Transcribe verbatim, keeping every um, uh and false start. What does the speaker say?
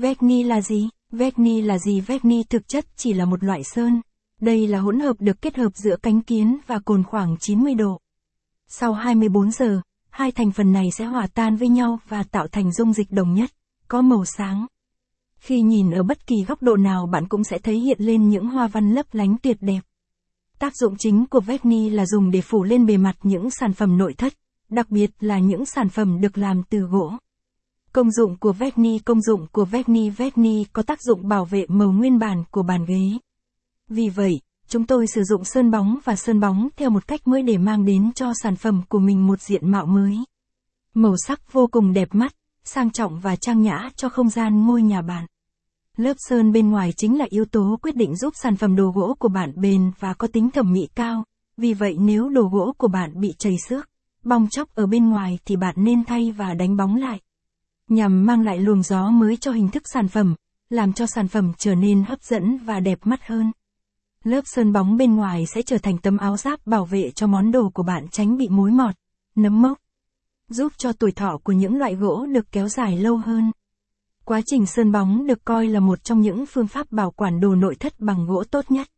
Vecni là gì? Vecni là gì? Vecni thực chất chỉ là một loại sơn. Đây là hỗn hợp được kết hợp giữa cánh kiến và cồn khoảng chín mươi độ. Sau hai mươi bốn giờ, hai thành phần này sẽ hòa tan với nhau và tạo thành dung dịch đồng nhất, có màu sáng. Khi nhìn ở bất kỳ góc độ nào bạn cũng sẽ thấy hiện lên những hoa văn lấp lánh tuyệt đẹp. Tác dụng chính của Vecni là dùng để phủ lên bề mặt những sản phẩm nội thất, đặc biệt là những sản phẩm được làm từ gỗ. Công dụng của Vecni Công dụng của Vecni Vecni có tác dụng bảo vệ màu nguyên bản của bàn ghế. Vì vậy, chúng tôi sử dụng sơn bóng và sơn bóng theo một cách mới để mang đến cho sản phẩm của mình một diện mạo mới. Màu sắc vô cùng đẹp mắt, sang trọng và trang nhã cho không gian ngôi nhà bạn. Lớp sơn bên ngoài chính là yếu tố quyết định giúp sản phẩm đồ gỗ của bạn bền và có tính thẩm mỹ cao. Vì vậy nếu đồ gỗ của bạn bị trầy xước, bong tróc ở bên ngoài thì bạn nên thay và đánh bóng lại, nhằm mang lại luồng gió mới cho hình thức sản phẩm, làm cho sản phẩm trở nên hấp dẫn và đẹp mắt hơn. Lớp sơn bóng bên ngoài sẽ trở thành tấm áo giáp bảo vệ cho món đồ của bạn tránh bị mối mọt, nấm mốc, giúp cho tuổi thọ của những loại gỗ được kéo dài lâu hơn. Quá trình sơn bóng được coi là một trong những phương pháp bảo quản đồ nội thất bằng gỗ tốt nhất.